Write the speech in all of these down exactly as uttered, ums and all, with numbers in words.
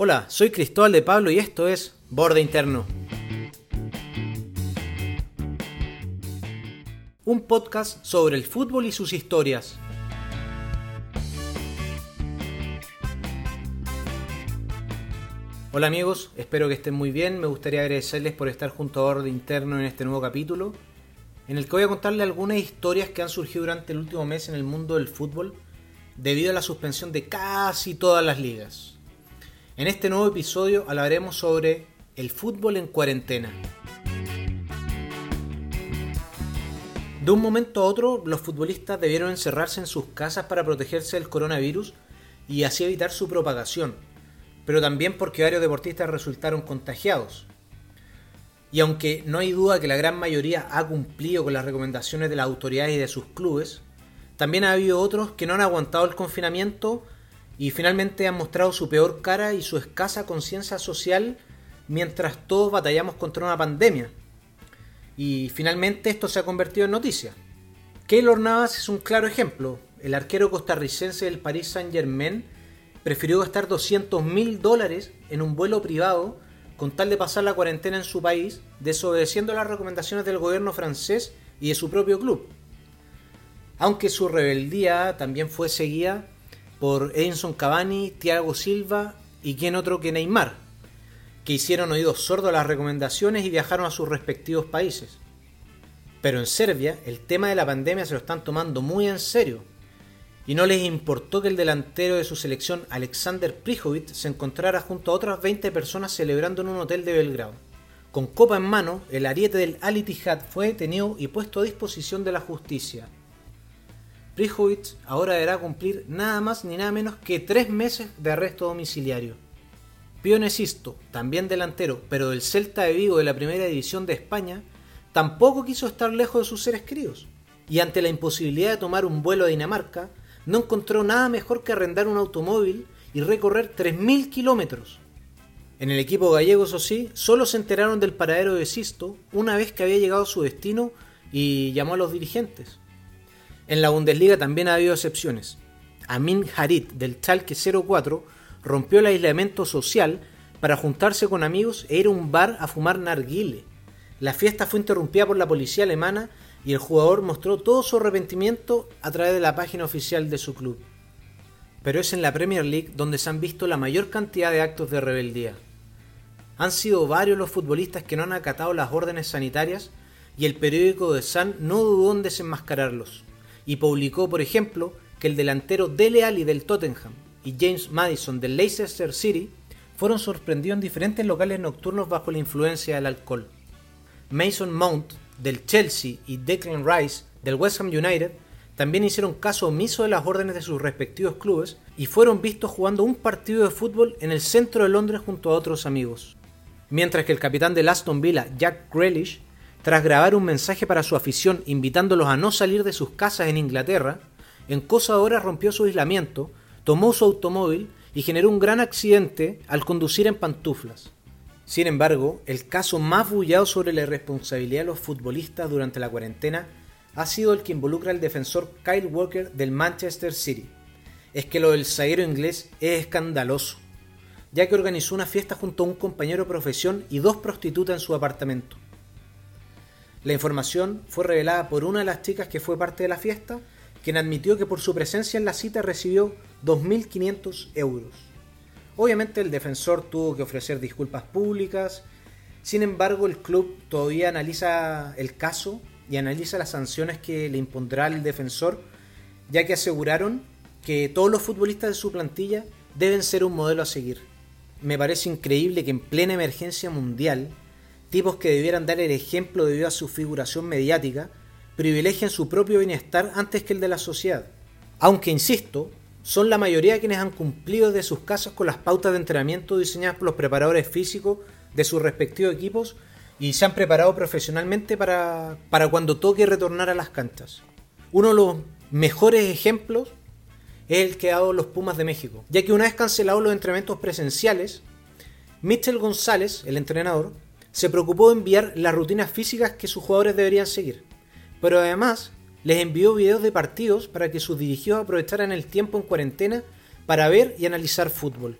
Hola, soy Cristóbal de Pablo y esto es Borde Interno. Un podcast sobre el fútbol y sus historias. Hola amigos, espero que estén muy bien. Me gustaría agradecerles por estar junto a Borde Interno en este nuevo capítulo, en el que voy a contarles algunas historias que han surgido durante el último mes en el mundo del fútbol, debido a la suspensión de casi todas las ligas. En este nuevo episodio hablaremos sobre el fútbol en cuarentena. De un momento a otro, los futbolistas debieron encerrarse en sus casas para protegerse del coronavirus y así evitar su propagación, pero también porque varios deportistas resultaron contagiados. Y aunque no hay duda que la gran mayoría ha cumplido con las recomendaciones de las autoridades y de sus clubes, también ha habido otros que no han aguantado el confinamiento y finalmente han mostrado su peor cara y su escasa conciencia social mientras todos batallamos contra una pandemia. Y finalmente esto se ha convertido en noticia. Keylor Navas es un claro ejemplo. El arquero costarricense del Paris Saint-Germain prefirió gastar doscientos mil dólares en un vuelo privado con tal de pasar la cuarentena en su país, desobedeciendo las recomendaciones del gobierno francés y de su propio club. Aunque su rebeldía también fue seguida por Edinson Cavani, Thiago Silva y quién otro que Neymar, que hicieron oídos sordos a las recomendaciones y viajaron a sus respectivos países. Pero en Serbia el tema de la pandemia se lo están tomando muy en serio, y no les importó que el delantero de su selección, Aleksandar Prijović, se encontrara junto a otras veinte personas celebrando en un hotel de Belgrado. Con copa en mano, el ariete del Al Ittihad fue detenido y puesto a disposición de la justicia. Prijović ahora deberá cumplir nada más ni nada menos que tres meses de arresto domiciliario. Pione Sisto, también delantero, pero del Celta de Vigo de la Primera División de España, tampoco quiso estar lejos de sus seres queridos, y ante la imposibilidad de tomar un vuelo a Dinamarca, no encontró nada mejor que arrendar un automóvil y recorrer tres mil kilómetros. En el equipo gallego, eso sí, solo se enteraron del paradero de Sisto una vez que había llegado a su destino y llamó a los dirigentes. En la Bundesliga también ha habido excepciones. Amin Harit, del Schalke cero cuatro, rompió el aislamiento social para juntarse con amigos e ir a un bar a fumar narguile. La fiesta fue interrumpida por la policía alemana y el jugador mostró todo su arrepentimiento a través de la página oficial de su club. Pero es en la Premier League donde se han visto la mayor cantidad de actos de rebeldía. Han sido varios los futbolistas que no han acatado las órdenes sanitarias y el periódico The Sun no dudó en desenmascararlos. Y publicó, por ejemplo, que el delantero Dele Alli del Tottenham y James Maddison del Leicester City fueron sorprendidos en diferentes locales nocturnos bajo la influencia del alcohol. Mason Mount del Chelsea y Declan Rice del West Ham United también hicieron caso omiso de las órdenes de sus respectivos clubes y fueron vistos jugando un partido de fútbol en el centro de Londres junto a otros amigos. Mientras que el capitán del Aston Villa, Jack Grealish, tras grabar un mensaje para su afición invitándolos a no salir de sus casas en Inglaterra, en cosa de horas rompió su aislamiento, tomó su automóvil y generó un gran accidente al conducir en pantuflas. Sin embargo, el caso más bullado sobre la irresponsabilidad de los futbolistas durante la cuarentena ha sido el que involucra al defensor Kyle Walker del Manchester City. Es que lo del zaguero inglés es escandaloso, ya que organizó una fiesta junto a un compañero de profesión y dos prostitutas en su apartamento. La información fue revelada por una de las chicas que fue parte de la fiesta, quien admitió que por su presencia en la cita recibió dos mil quinientos euros. Obviamente el defensor tuvo que ofrecer disculpas públicas, sin embargo el club todavía analiza el caso y analiza las sanciones que le impondrá el defensor, ya que aseguraron que todos los futbolistas de su plantilla deben ser un modelo a seguir. Me parece increíble que en plena emergencia mundial, tipos que debieran dar el ejemplo debido a su figuración mediática, privilegian su propio bienestar antes que el de la sociedad. Aunque, insisto, son la mayoría quienes han cumplido de sus casas con las pautas de entrenamiento diseñadas por los preparadores físicos de sus respectivos equipos y se han preparado profesionalmente para, para cuando toque retornar a las canchas. Uno de los mejores ejemplos es el que ha dado los Pumas de México, ya que una vez cancelados los entrenamientos presenciales, Michel González, el entrenador, se preocupó de enviar las rutinas físicas que sus jugadores deberían seguir, pero además les envió videos de partidos para que sus dirigidos aprovecharan el tiempo en cuarentena para ver y analizar fútbol.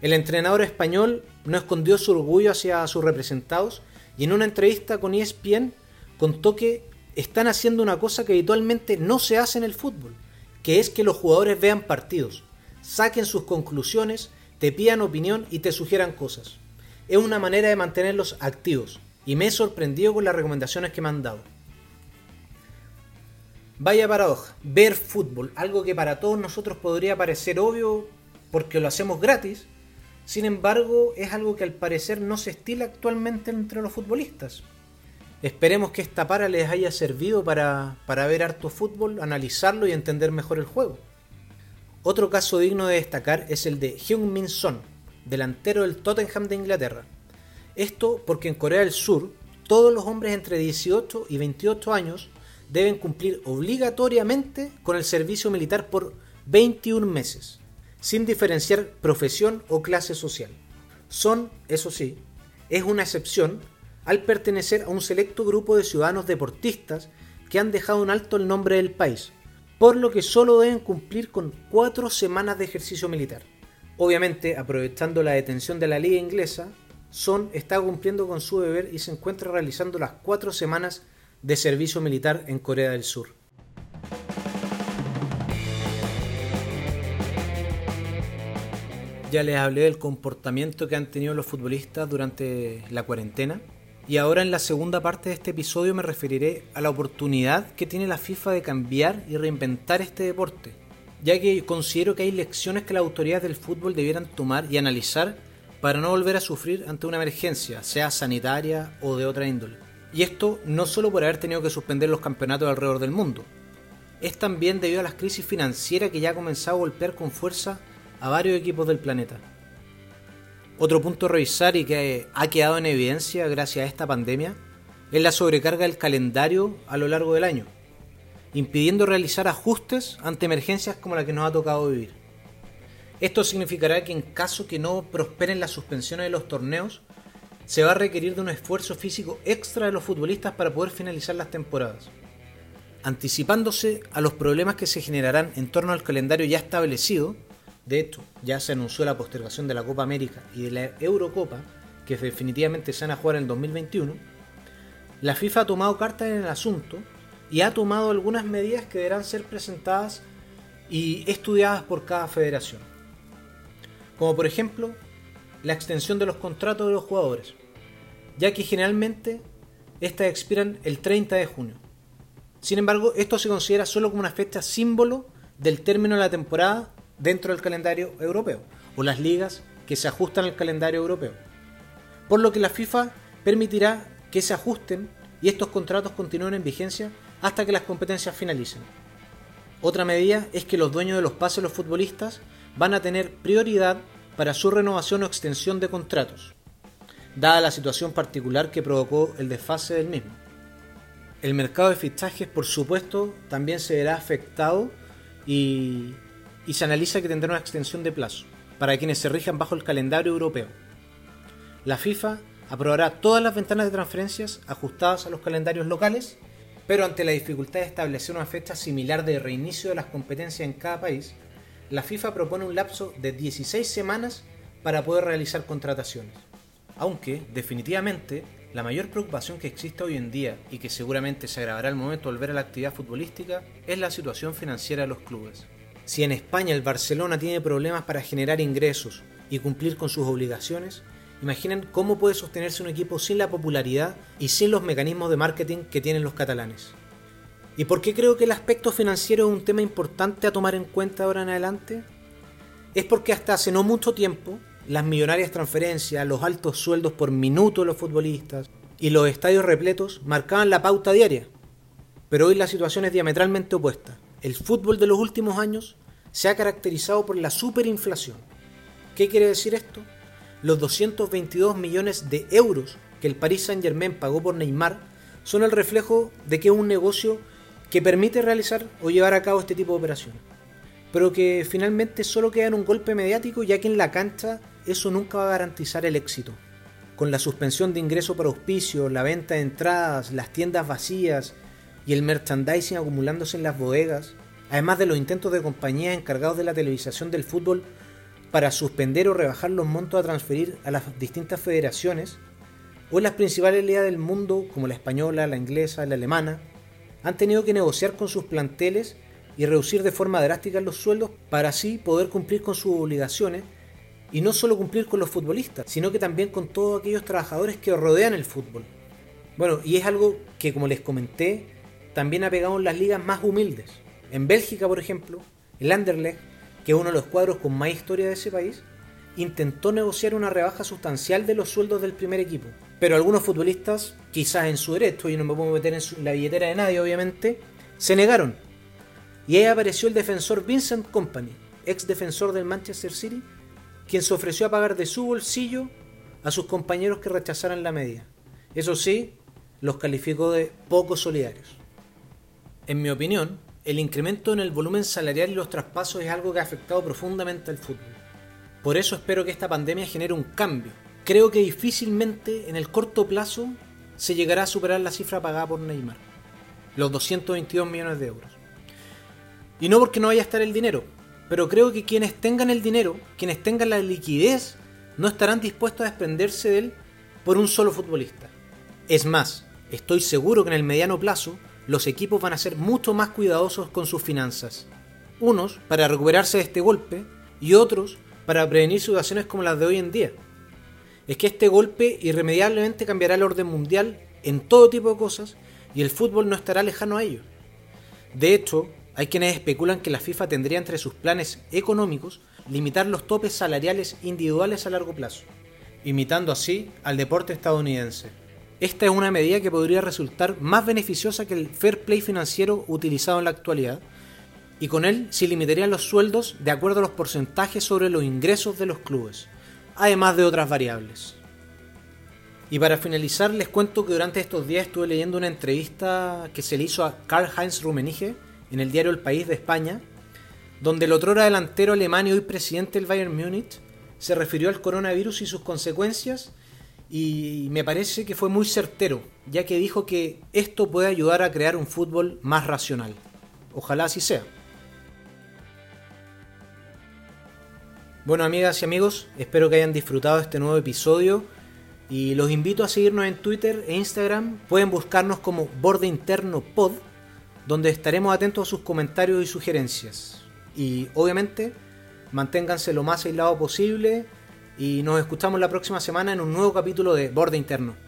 El entrenador español no escondió su orgullo hacia sus representados y en una entrevista con E S P N contó que están haciendo una cosa que habitualmente no se hace en el fútbol, que es que los jugadores vean partidos, saquen sus conclusiones, te pidan opinión y te sugieran cosas. Es una manera de mantenerlos activos y me he sorprendido con las recomendaciones que me han dado. Vaya paradoja, ver fútbol, algo que para todos nosotros podría parecer obvio porque lo hacemos gratis, sin embargo es algo que al parecer no se estila actualmente entre los futbolistas. Esperemos que esta para les haya servido para, para ver harto fútbol, analizarlo y entender mejor el juego. Otro caso digno de destacar es el de Hyunmin Son, delantero del Tottenham de Inglaterra. Esto porque en Corea del Sur todos los hombres entre dieciocho y veintiocho años deben cumplir obligatoriamente con el servicio militar por veintiún meses, sin diferenciar profesión o clase social. Son, eso sí, es una excepción al pertenecer a un selecto grupo de ciudadanos deportistas que han dejado en alto el nombre del país, por lo que solo deben cumplir con cuatro semanas de ejercicio militar. Obviamente, aprovechando la detención de la liga inglesa, Son está cumpliendo con su deber y se encuentra realizando las cuatro semanas de servicio militar en Corea del Sur. Ya les hablé del comportamiento que han tenido los futbolistas durante la cuarentena y ahora en la segunda parte de este episodio me referiré a la oportunidad que tiene la FIFA de cambiar y reinventar este deporte, ya que considero que hay lecciones que las autoridades del fútbol debieran tomar y analizar para no volver a sufrir ante una emergencia, sea sanitaria o de otra índole. Y esto no solo por haber tenido que suspender los campeonatos alrededor del mundo, es también debido a las crisis financieras que ya ha comenzado a golpear con fuerza a varios equipos del planeta. Otro punto a revisar y que ha quedado en evidencia gracias a esta pandemia es la sobrecarga del calendario a lo largo del año, impidiendo realizar ajustes ante emergencias como la que nos ha tocado vivir. Esto significará que en caso que no prosperen las suspensiones de los torneos, se va a requerir de un esfuerzo físico extra de los futbolistas para poder finalizar las temporadas, anticipándose a los problemas que se generarán en torno al calendario ya establecido. De hecho, ya se anunció la postergación de la Copa América y de la Eurocopa, que definitivamente se van a jugar en el dos mil veintiuno, la FIFA ha tomado cartas en el asunto y ha tomado algunas medidas que deberán ser presentadas y estudiadas por cada federación. Como por ejemplo, la extensión de los contratos de los jugadores, ya que generalmente estas expiran el treinta de junio. Sin embargo, esto se considera solo como una fecha símbolo del término de la temporada dentro del calendario europeo, o las ligas que se ajustan al calendario europeo, por lo que la FIFA permitirá que se ajusten y estos contratos continúen en vigencia hasta que las competencias finalicen. Otra medida es que los dueños de los pases de los futbolistas van a tener prioridad para su renovación o extensión de contratos, dada la situación particular que provocó el desfase del mismo. El mercado de fichajes, por supuesto, también se verá afectado y... y se analiza que tendrá una extensión de plazo para quienes se rijan bajo el calendario europeo. La FIFA aprobará todas las ventanas de transferencias ajustadas a los calendarios locales, pero ante la dificultad de establecer una fecha similar de reinicio de las competencias en cada país, la FIFA propone un lapso de dieciséis semanas para poder realizar contrataciones. Aunque, definitivamente, la mayor preocupación que existe hoy en día y que seguramente se agravará al momento de volver a la actividad futbolística es la situación financiera de los clubes. Si en España el Barcelona tiene problemas para generar ingresos y cumplir con sus obligaciones, imaginen cómo puede sostenerse un equipo sin la popularidad y sin los mecanismos de marketing que tienen los catalanes. ¿Y por qué creo que el aspecto financiero es un tema importante a tomar en cuenta ahora en adelante? Es porque hasta hace no mucho tiempo, las millonarias transferencias, los altos sueldos por minuto de los futbolistas y los estadios repletos marcaban la pauta diaria. Pero hoy la situación es diametralmente opuesta. El fútbol de los últimos años se ha caracterizado por la superinflación. ¿Qué quiere decir esto? Los doscientos veintidós millones de euros que el Paris Saint-Germain pagó por Neymar son el reflejo de que es un negocio que permite realizar o llevar a cabo este tipo de operaciones, pero que finalmente solo queda en un golpe mediático, ya que en la cancha eso nunca va a garantizar el éxito. Con la suspensión de ingreso para auspicio, la venta de entradas, las tiendas vacías y el merchandising acumulándose en las bodegas, además de los intentos de compañías encargados de la televisación del fútbol para suspender o rebajar los montos a transferir a las distintas federaciones o en las principales ligas del mundo, como la española, la inglesa, la alemana, han tenido que negociar con sus planteles y reducir de forma drástica los sueldos para así poder cumplir con sus obligaciones y no solo cumplir con los futbolistas, sino que también con todos aquellos trabajadores que rodean el fútbol. Bueno, y es algo que, como les comenté, también ha pegado en las ligas más humildes. En Bélgica, por ejemplo, el Anderlecht, que es uno de los cuadros con más historia de ese país, intentó negociar una rebaja sustancial de los sueldos del primer equipo. Pero algunos futbolistas, quizás en su derecho, yo no me puedo meter en su, la billetera de nadie, obviamente, se negaron. Y ahí apareció el defensor Vincent Kompany, ex defensor del Manchester City, quien se ofreció a pagar de su bolsillo a sus compañeros que rechazaran la medida. Eso sí, los calificó de poco solidarios. En mi opinión, el incremento en el volumen salarial y los traspasos es algo que ha afectado profundamente al fútbol. Por eso espero que esta pandemia genere un cambio. Creo que difícilmente en el corto plazo se llegará a superar la cifra pagada por Neymar, los doscientos veintidós millones de euros. Y no porque no vaya a estar el dinero, pero creo que quienes tengan el dinero, quienes tengan la liquidez, no estarán dispuestos a desprenderse de él por un solo futbolista. Es más, estoy seguro que en el mediano plazo los equipos van a ser mucho más cuidadosos con sus finanzas. Unos para recuperarse de este golpe y otros para prevenir situaciones como las de hoy en día. Es que este golpe irremediablemente cambiará el orden mundial en todo tipo de cosas y el fútbol no estará lejano a ello. De hecho, hay quienes especulan que la FIFA tendría entre sus planes económicos limitar los topes salariales individuales a largo plazo, imitando así al deporte estadounidense. Esta es una medida que podría resultar más beneficiosa que el fair play financiero utilizado en la actualidad, y con él se limitarían los sueldos de acuerdo a los porcentajes sobre los ingresos de los clubes, además de otras variables. Y para finalizar, les cuento que durante estos días estuve leyendo una entrevista que se le hizo a Karl-Heinz Rummenigge en el diario El País de España, donde el otrora delantero alemán y hoy presidente del Bayern Múnich se refirió al coronavirus y sus consecuencias, y me parece que fue muy certero, ya que dijo que esto puede ayudar a crear un fútbol más racional. Ojalá así sea. Bueno, amigas y amigos, espero que hayan disfrutado este nuevo episodio y los invito a seguirnos en Twitter e Instagram. Pueden buscarnos como Borde Interno Pod, donde estaremos atentos a sus comentarios y sugerencias. Y obviamente, manténganse lo más aislado posible. Y nos escuchamos la próxima semana en un nuevo capítulo de Borde Interno.